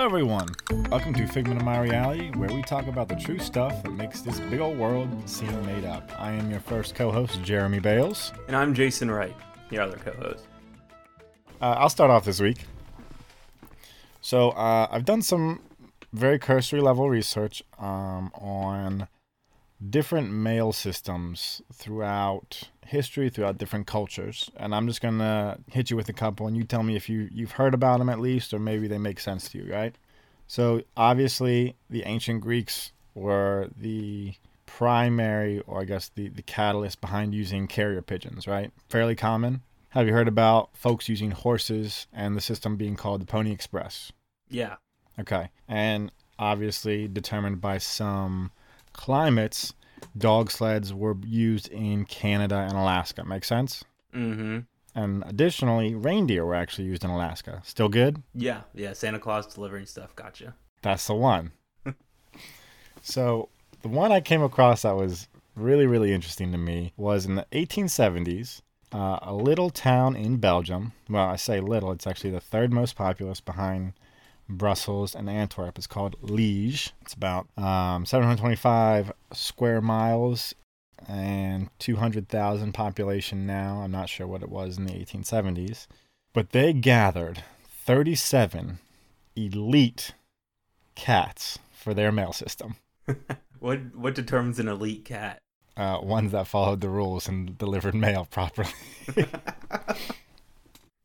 Hello everyone, welcome to Figment of My Reality, where we talk about the true stuff that makes this big old world seem made up. I am your first co-host, Jeremy Bales. And I'm Jason Wright, your other co-host. I'll start off this week. So I've done some very cursory level research on different mail systems throughout history, throughout different cultures. And I'm just going to hit you with a couple, and you tell me if you've heard about them at least, or maybe they make sense to you, right? So obviously the ancient Greeks were the primary, or I guess the catalyst behind using carrier pigeons, right? Fairly common. Have you heard about folks using horses and the system being called the Pony Express? Yeah. Okay. And obviously determined by some climates, dog sleds were used in Canada and Alaska. Makes sense? Mm-hmm. And additionally, reindeer were actually used in Alaska. Still good? Yeah. Yeah. Santa Claus delivering stuff. Gotcha. That's the one. So the one I came across that was really, really interesting to me was in the 1870s, a little town in Belgium. Well, I say little. It's actually the third most populous behind Brussels and Antwerp. It's called Liege. It's about 725 square miles and 200,000 population now. I'm not sure what it was in the 1870s. But they gathered 37 elite cats for their mail system. What determines an elite cat? Ones that followed the rules and delivered mail properly.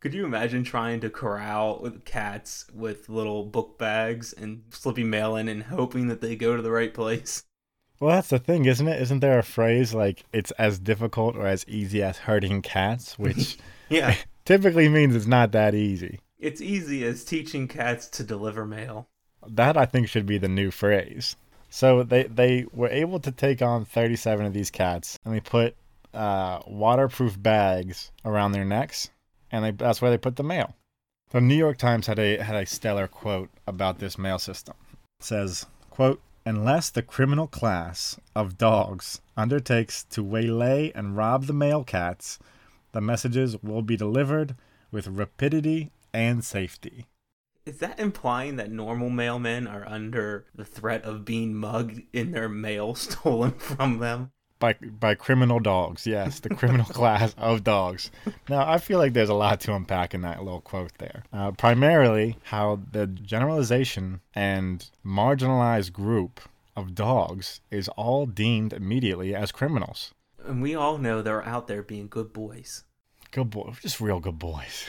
Could you imagine trying to corral cats with little book bags and slipping mail in and hoping that they go to the right place? Well, that's the thing, isn't it? Isn't there a phrase like, it's as difficult or as easy as herding cats, which yeah, typically means it's not that easy. It's easy as teaching cats to deliver mail. That, I think, should be the new phrase. So they were able to take on 37 of these cats, and they put waterproof bags around their necks. And that's where they put the mail. The New York Times had a stellar quote about this mail system. It says, quote, "Unless the criminal class of dogs undertakes to waylay and rob the mail cats, the messages will be delivered with rapidity and safety." Is that implying that normal mailmen are under the threat of being mugged in their mail stolen from them? By criminal dogs, yes, the criminal class of dogs. Now, I feel like there's a lot to unpack in that little quote there. Primarily, how the generalization and marginalized group of dogs is all deemed immediately as criminals. And we all know they're out there being good boys. Good boys, just real good boys.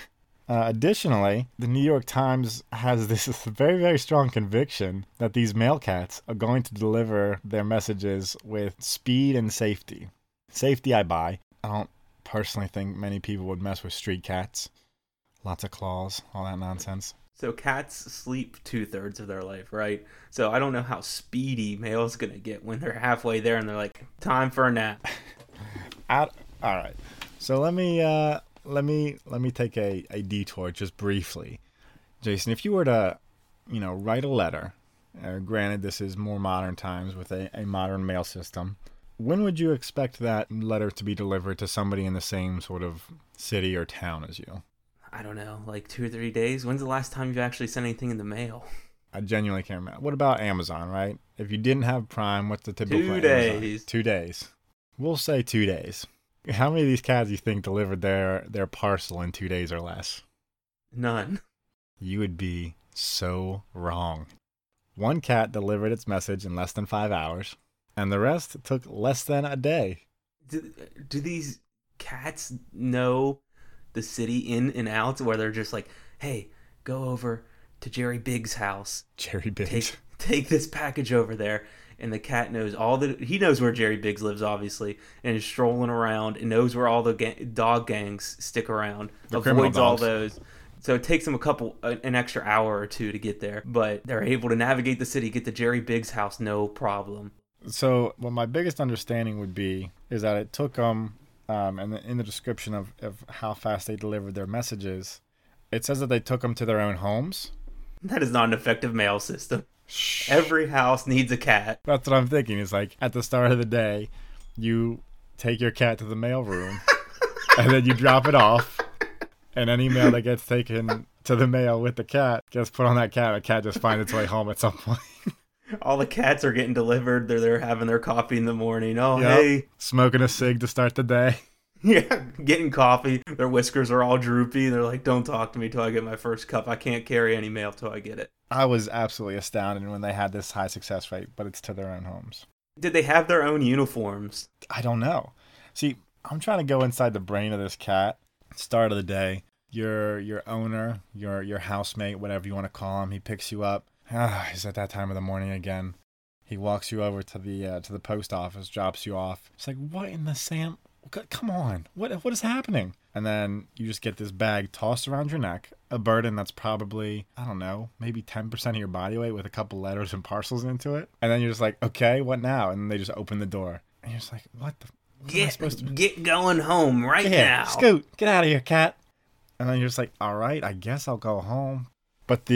Additionally, the New York Times has this very, very strong conviction that these mail cats are going to deliver their messages with speed and safety. Safety, I buy. I don't personally think many people would mess with street cats. Lots of claws, all that nonsense. So cats sleep 2/3 of their life, right? So I don't know how speedy mail's going to get when they're halfway there and they're like, time for a nap. All right. So Let me take a detour just briefly. Jason, if you were to, write a letter, granted this is more modern times with a modern mail system, when would you expect that letter to be delivered to somebody in the same sort of city or town as you? I don't know, like 2 or 3 days? When's the last time you actually sent anything in the mail? I genuinely can't remember. What about Amazon, right? If you didn't have Prime, what's the typical Amazon? 2 days. 2 days. We'll say 2 days. How many of these cats do you think delivered their parcel in 2 days or less? None. You would be so wrong. One cat delivered its message in less than 5 hours, and the rest took less than a day. Do these cats know the city in and out, where they're just like, hey, go over to Jerry Biggs' house. Jerry Biggs. Take this package over there. And the cat knows he knows where Jerry Biggs lives, obviously, and is strolling around and knows where all the dog gangs stick around, avoids all those. So it takes them an extra hour or two to get there, but they're able to navigate the city, get to Jerry Biggs' house, no problem. So what my biggest understanding would be is that it took them, and in the description of how fast they delivered their messages, it says that they took them to their own homes. That is not an effective mail system. Every house needs a cat. That's what I'm thinking. It's like, at the start of the day, you take your cat to the mail room, and then you drop it off, and any mail that gets taken to the mail with the cat gets put on that cat. The cat just finds its way home at some point. All the cats are getting delivered. They're there having their coffee in the morning. Oh, yep. Hey. Smoking a cig to start the day. Yeah, getting coffee. Their whiskers are all droopy. They're like, don't talk to me till I get my first cup. I can't carry any mail till I get it. I was absolutely astounded when they had this high success rate, but it's to their own homes. Did they have their own uniforms? I don't know. See, I'm trying to go inside the brain of this cat. Start of the day, your owner, your housemate, whatever you want to call him, he picks you up. He's at that time of the morning again. He walks you over to the post office, drops you off. It's like, what in the Sam? Come on, what is happening? And then you just get this bag tossed around your neck, a burden that's probably, I don't know, maybe 10% of your body weight with a couple letters and parcels into it. And then you're just like, okay, what now? And they just open the door. And you're just like, what the... Get going home right now. Scoot, get out of here, cat. And then you're just like, all right, I guess I'll go home. But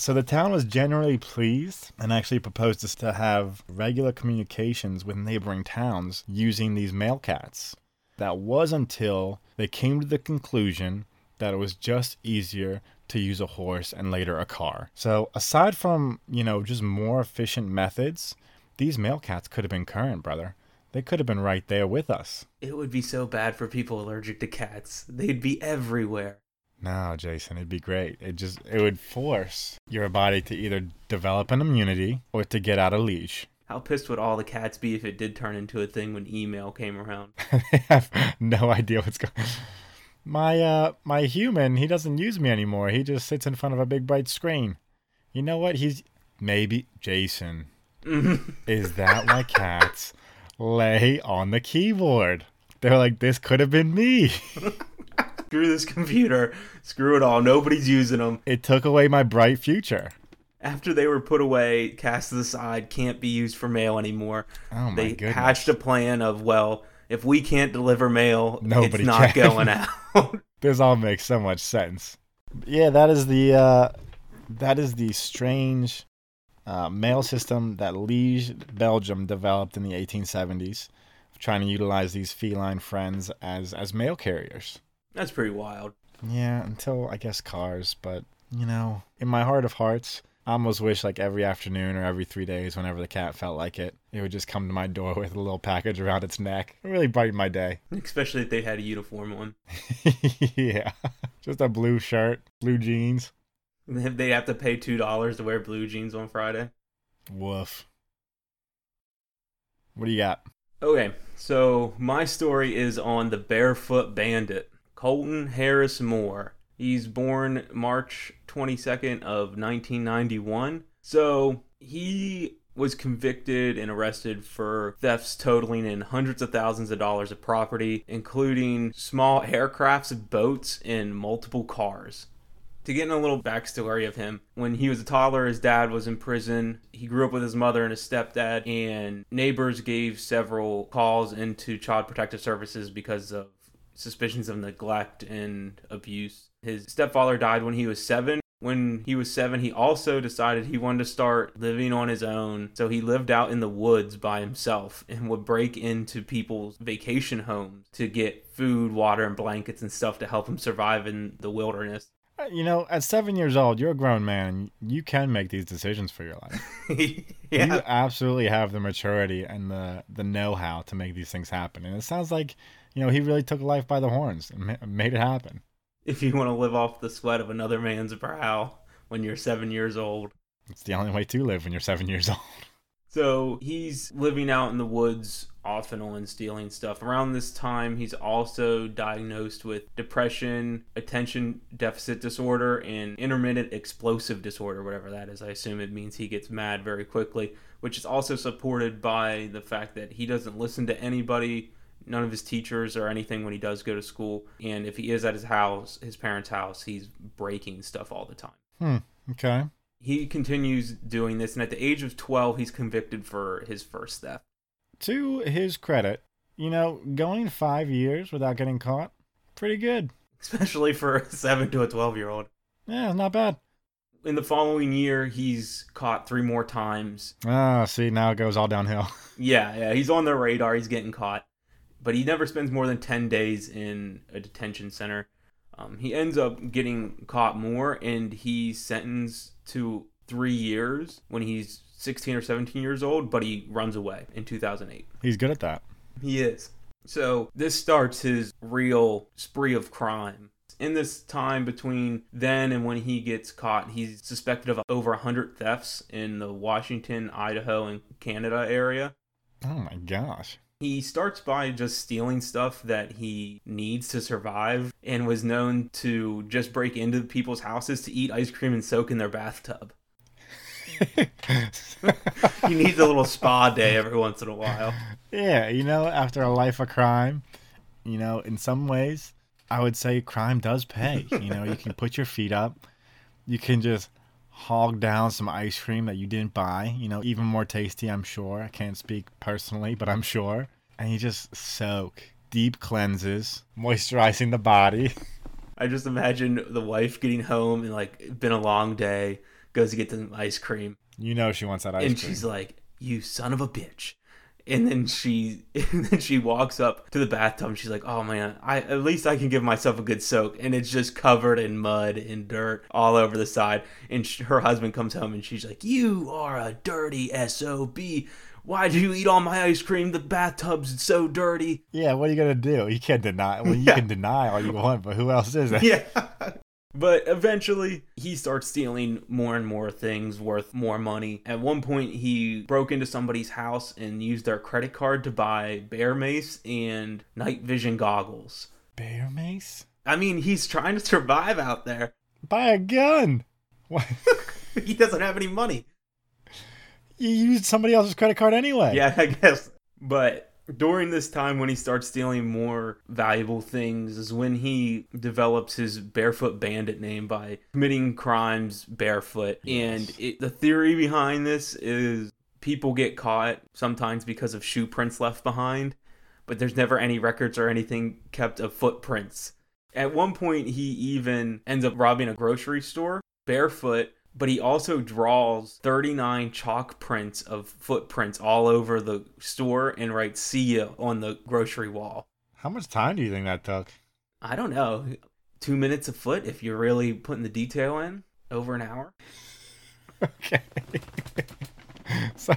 so the town was generally pleased and actually proposed us to have regular communications with neighboring towns using these mail cats. That was until they came to the conclusion that it was just easier to use a horse and later a car. So aside from, just more efficient methods, these mail cats could have been current, brother. They could have been right there with us. It would be so bad for people allergic to cats. They'd be everywhere. No, Jason, it'd be great. It would force your body to either develop an immunity or to get out of leash. How pissed would all the cats be if it did turn into a thing when email came around? They have no idea what's going on. My human, he doesn't use me anymore. He just sits in front of a big bright screen. You know what? Maybe Jason. Is that why cats lay on the keyboard? They're like, this could have been me. Screw this computer. Screw it all. Nobody's using them. It took away my bright future. After they were put away, cast to the side, can't be used for mail anymore. Oh my goodness. They hatched a plan of, well, if we can't deliver mail, Nobody it's not can. Going out. This all makes so much sense. Yeah, that is the strange mail system that Liege, Belgium developed in the 1870s, trying to utilize these feline friends as mail carriers. That's pretty wild. Yeah, until I guess cars, but in my heart of hearts, I almost wish like every afternoon or every 3 days, whenever the cat felt like it would just come to my door with a little package around its neck. It really brightened my day. Especially if they had a uniform on. Yeah. Just a blue shirt, blue jeans. They'd have to pay $2 to wear blue jeans on Friday. Woof. What do you got? Okay, so my story is on the barefoot bandit, Colton Harris-Moore. He's born March 22nd of 1991. So he was convicted and arrested for thefts totaling in hundreds of thousands of dollars of property, including small aircrafts, boats, and multiple cars. To get in a little backstory of him, when he was a toddler, his dad was in prison. He grew up with his mother and his stepdad, and neighbors gave several calls into Child Protective Services because of suspicions of neglect and abuse. His stepfather died when he was 7. When he was 7, he also decided he wanted to start living on his own, so he lived out in the woods by himself and would break into people's vacation homes to get food, water, and blankets and stuff to help him survive in the wilderness. At 7 years old, you're a grown man. You can make these decisions for your life. Yeah. You absolutely have the maturity and the know-how to make these things happen. And it sounds like, he really took life by the horns and made it happen. If you want to live off the sweat of another man's brow when you're 7 years old. It's the only way to live when you're 7 years old. So he's living out in the woods off and on, stealing stuff. Around this time, he's also diagnosed with depression, attention deficit disorder, and intermittent explosive disorder, whatever that is. I assume it means he gets mad very quickly, which is also supported by the fact that he doesn't listen to anybody, none of his teachers or anything when he does go to school. And if he is at his parents' house, he's breaking stuff all the time. Okay. He continues doing this, and at the age of 12, he's convicted for his first theft. To his credit, going 5 years without getting caught, pretty good. Especially for a 7 to a 12-year-old. Yeah, not bad. In the following year, he's caught 3 more times. Ah, see, now it goes all downhill. Yeah, he's on the radar. He's getting caught. But he never spends more than 10 days in a detention center. He ends up getting caught more, and he's sentenced to 3 years when he's 16 or 17 years old, but he runs away in 2008. He's good at that. He is. So this starts his real spree of crime. In this time between then and when he gets caught, he's suspected of over 100 thefts in the Washington, Idaho, and Canada area. Oh my gosh. He starts by just stealing stuff that he needs to survive, and was known to just break into people's houses to eat ice cream and soak in their bathtub. He needs a little spa day every once in a while. Yeah, you know, after a life of crime, you know, in some ways, I would say crime does pay. You know, you can put your feet up. You can just hog down some ice cream that you didn't buy, you know, even more tasty, I'm sure. I can't speak personally, but I'm sure. And you just soak. Deep cleanses, moisturizing the body. I just imagine the wife getting home and, like, been a long day, goes to get the ice cream. You know she wants that ice cream. And she's like, you son of a bitch. And then she walks up to the bathtub and she's like, oh man, at least I can give myself a good soak. And it's just covered in mud and dirt all over the side. And her husband comes home and she's like, you are a dirty SOB. Why did you eat all my ice cream? The bathtub's so dirty. Yeah, what are you going to do? You can't deny it. Well, you can deny all you want, but who else is it? Yeah. But eventually, he starts stealing more and more things worth more money. At one point, he broke into somebody's house and used their credit card to buy bear mace and night vision goggles. Bear mace? I mean, he's trying to survive out there. Buy a gun! What? He doesn't have any money. You used somebody else's credit card anyway. Yeah, I guess. But during this time when he starts stealing more valuable things is when he develops his Barefoot Bandit name by committing crimes barefoot. Yes. And the theory behind this is people get caught sometimes because of shoe prints left behind, but there's never any records or anything kept of footprints. At one point, he even ends up robbing a grocery store barefoot, but he also draws 39 chalk prints of footprints all over the store and writes "See ya" on the grocery wall. How much time do you think that took? I don't know. 2 minutes a foot if you're really putting the detail in. Over an hour. Okay. So,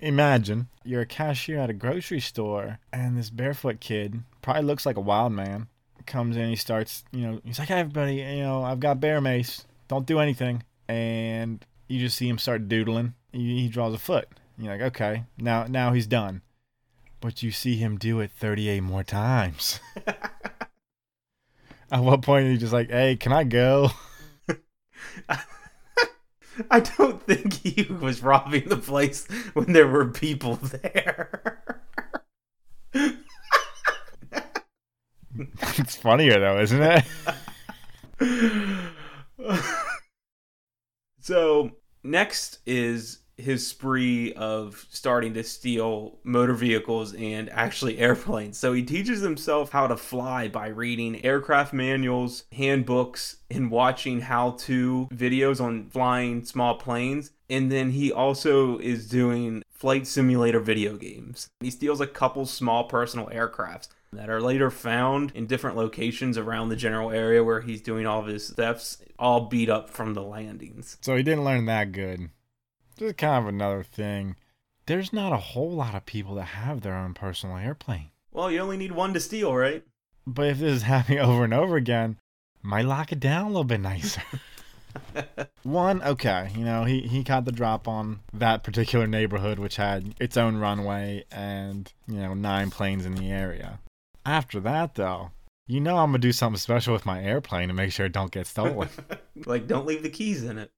imagine you're a cashier at a grocery store and this barefoot kid, probably looks like a wild man, comes in and he starts, you know, he's like, hey, everybody, you know, I've got bear mace. Don't do anything. And you just see him start doodling. He draws a foot. And you're like, okay, now he's done. But you see him do it 38 more times. At what point are you just like, hey, can I go? I don't think he was robbing the place when there were people there. It's funnier though, isn't it? So next is his spree of starting to steal motor vehicles and actually airplanes. So he teaches himself how to fly by reading aircraft manuals, handbooks, and watching how-to videos on flying small planes. And then he also is doing flight simulator video games. He steals a couple small personal aircrafts that are later found in different locations around the general area where he's doing all of his thefts, all beat up from the landings. So he didn't learn that good. Just kind of another thing. There's not a whole lot of people that have their own personal airplane. Well, you only need one to steal, right? But if this is happening over and over again, might lock it down a little bit nicer. One, okay, you know, he caught the drop on that particular neighborhood, which had its own runway and, you know, 9 planes in the area. After that, though, you know I'm going to do something special with my airplane to make sure it don't get stolen. Like, don't leave the keys in it.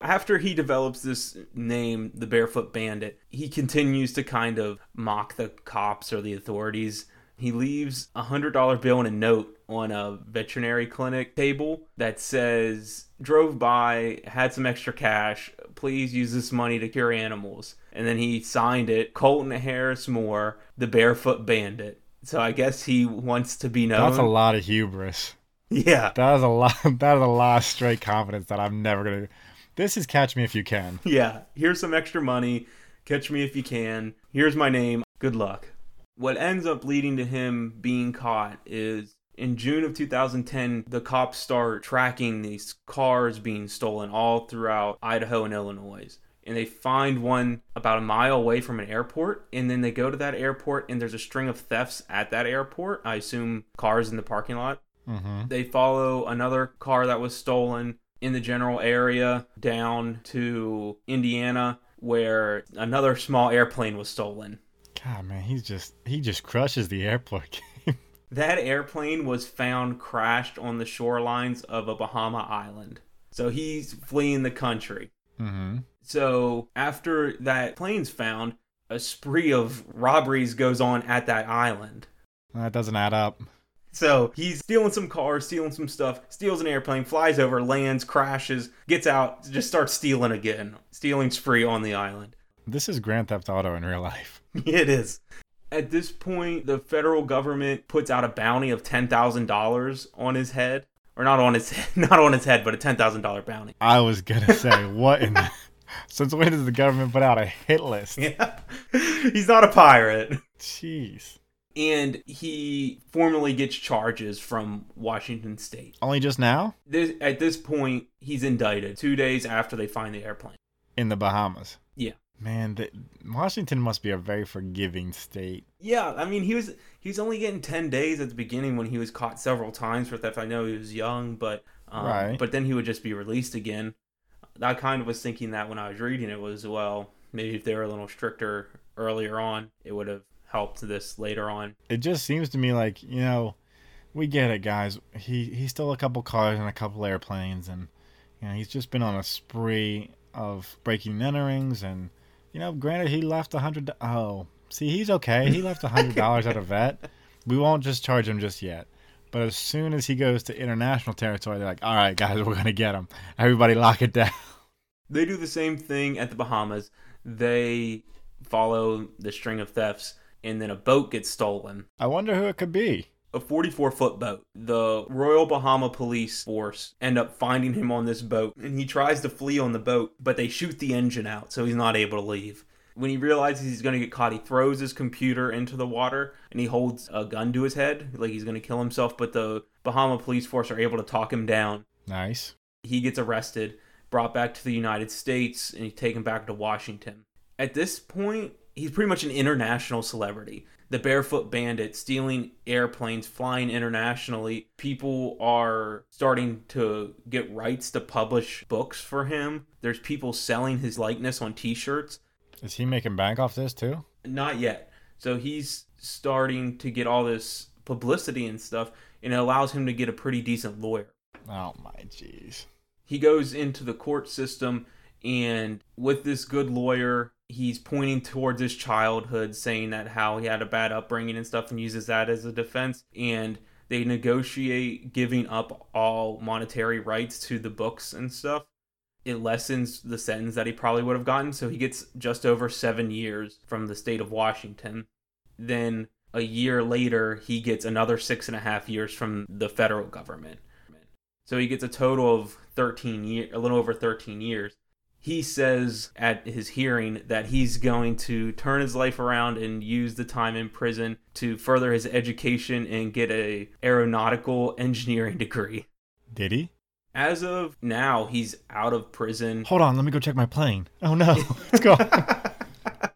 After he develops this name, the Barefoot Bandit, he continues to kind of mock the cops or the authorities. He leaves a $100 bill and a note on a veterinary clinic table that says, drove by, had some extra cash, please use this money to cure animals. And then he signed it, Colton Harris-Moore, the Barefoot Bandit. So I guess he wants to be known. That's a lot of hubris. Yeah. That is a lot of straight confidence that I'm never going to do. This is catch me if you can. Yeah. Here's some extra money. Catch me if you can. Here's my name. Good luck. What ends up leading to him being caught is In June of 2010, the cops start tracking these cars being stolen all throughout Idaho and Illinois. And they find one about a mile away from an airport. And then they go to that airport, and there's a string of thefts at that airport. I assume cars in the parking lot. Mm-hmm. They follow another car that was stolen in the general area down to Indiana, where another small airplane was stolen. God, man, he just crushes the airport game. That airplane was found crashed on the shorelines of a Bahama island. So he's fleeing the country. Mm-hmm. So after that plane's found, a spree of robberies goes on at that island. That doesn't add up. So he's stealing some cars, stealing some stuff, steals an airplane, flies over, lands, crashes, gets out, just starts stealing again. Stealing spree on the island. This is Grand Theft Auto in real life. It is. At this point, the federal government puts out a bounty of $10,000 on his head. Or not on his head, but a $10,000 bounty. I was going to say, what in the... Since when does the government put out a hit list? Yeah. He's not a pirate. Jeez. And he formally gets charges from Washington State. Only just now? At this point, he's indicted 2 days after they find the airplane. In the Bahamas? Yeah. Man, Washington must be a very forgiving state. Yeah, I mean, he was only getting 10 days at the beginning when he was caught several times for theft. I know he was young, but then he would just be released again. I kind of was thinking that when I was reading it was, well, maybe if they were a little stricter earlier on, it would have helped this later on. It just seems to me like, you know, we get it, guys. He stole a couple cars and a couple airplanes, and you know, he's just been on a spree of breaking and enterings, and you know, granted he left $100. Oh, see, he's okay. He left $100 at a vet. We won't just charge him just yet. But as soon as he goes to international territory, they're like, all right, guys, we're gonna get him. Everybody, lock it down. They do the same thing at the Bahamas. They follow the string of thefts. And then a boat gets stolen. I wonder who it could be. A 44-foot boat. The Royal Bahama Police Force end up finding him on this boat, and he tries to flee on the boat, but they shoot the engine out, so he's not able to leave. When he realizes he's going to get caught, he throws his computer into the water, and he holds a gun to his head, like he's going to kill himself, but the Bahama Police Force are able to talk him down. Nice. He gets arrested, brought back to the United States, and he's taken back to Washington. At this point, he's pretty much an international celebrity. The barefoot bandit, stealing airplanes, flying internationally. People are starting to get rights to publish books for him. There's people selling his likeness on t-shirts. Is he making bank off this too? Not yet. So he's starting to get all this publicity and stuff, and it allows him to get a pretty decent lawyer. Oh my jeez. He goes into the court system, and with this good lawyer, he's pointing towards his childhood, saying that how he had a bad upbringing and stuff, and uses that as a defense. And they negotiate giving up all monetary rights to the books and stuff. It lessens the sentence that he probably would have gotten. So he gets just over 7 years from the state of Washington. Then a year later, he gets another 6.5 years from the federal government. So he gets a total of 13 years, a little over 13 years. He says at his hearing that he's going to turn his life around and use the time in prison to further his education and get an aeronautical engineering degree. Did he? As of now, he's out of prison. Hold on, let me go check my plane. Oh no, let's go. The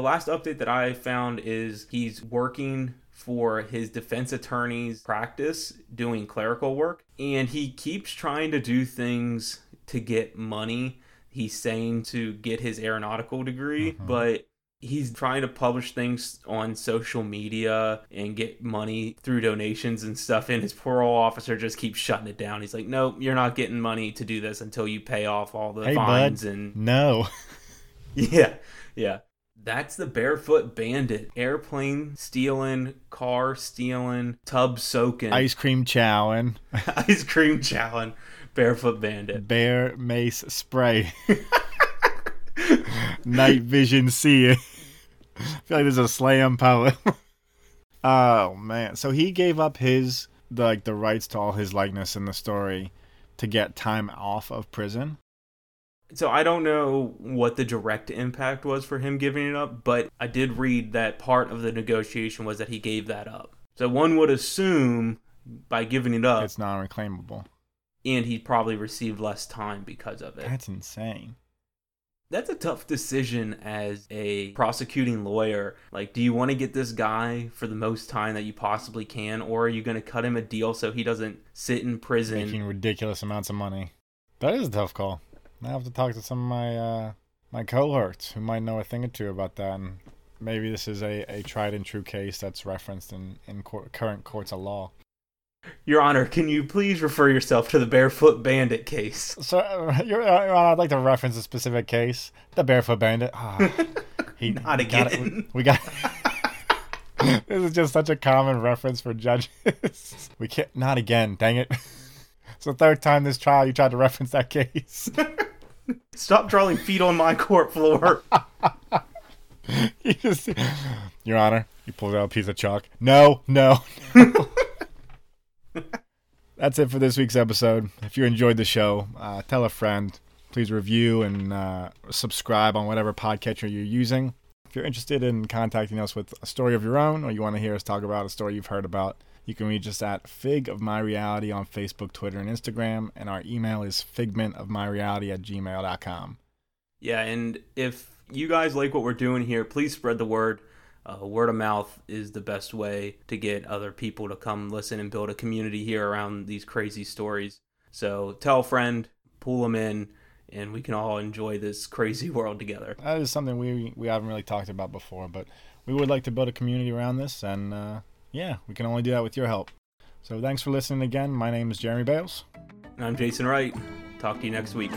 last update that I found is he's working for his defense attorney's practice, doing clerical work, and he keeps trying to do things to get money. He's saying to get his aeronautical degree, but he's trying to publish things on social media and get money through donations and stuff. And his parole officer just keeps shutting it down. He's like, nope, you're not getting money to do this until you pay off all the fines. Bud, and no. Yeah. That's the barefoot bandit. Airplane stealing, car stealing, tub soaking. Ice cream chowing. Barefoot bandit. Bear mace spray. Night vision seeing. I feel like there's a slam poem. Oh man. So he gave up the rights to all his likeness in the story to get time off of prison. So I don't know what the direct impact was for him giving it up, but I did read that part of the negotiation was that he gave that up. So one would assume by giving it up, it's non-reclaimable. And he probably received less time because of it. That's insane. That's a tough decision as a prosecuting lawyer. Like, do you want to get this guy for the most time that you possibly can, or are you going to cut him a deal so he doesn't sit in prison? Making ridiculous amounts of money. That is a tough call. I have to talk to some of my my cohorts who might know a thing or two about that. And maybe this is a tried and true case that's referenced in current courts of law. Your Honor, can you please refer yourself to the Barefoot Bandit case? So, Your Honor, I'd like to reference a specific case. The Barefoot Bandit. Oh, not again. We got This is just such a common reference for judges. We can't. Not again. Dang it. It's the third time this trial you tried to reference that case. Stop drawing feet on my court floor. Your Honor, you pulled out a piece of chalk. No. That's it for this week's episode. If you enjoyed the show, tell a friend. Please review and subscribe on whatever podcatcher you're using. If you're interested in contacting us with a story of your own, or you want to hear us talk about a story you've heard about, you can reach us at Fig of My Reality on Facebook, Twitter, and Instagram. And our email is figmentofmyreality@gmail.com. Yeah, and if you guys like what we're doing here, please spread the word. Word of mouth is the best way to get other people to come listen and build a community here around these crazy stories. So tell a friend, pull them in, and we can all enjoy this crazy world together. That is something we haven't really talked about before, but we would like to build a community around this, and yeah, we can only do that with your help. So thanks for listening again. My name is Jeremy Bales. And I'm Jason Wright. Talk to you next week.